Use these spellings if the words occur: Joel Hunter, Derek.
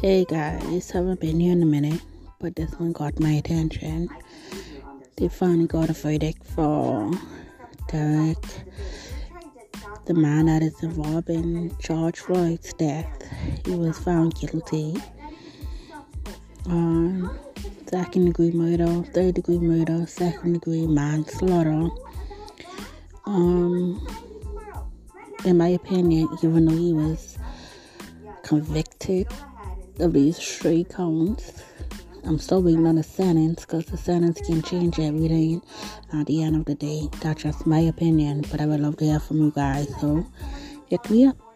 Hey guys, haven't been here in a minute, but this one got my attention. They finally got a verdict for Derek, the man that is involved in George Floyd's death. He was found guilty on second degree murder, third degree murder, second degree manslaughter. In my opinion, even though he was convicted of these 3 counts, I'm still waiting on a sentence, because the sentence can change everything at the end of the day. That's just my opinion, but I would love to hear from you guys, so hit me up.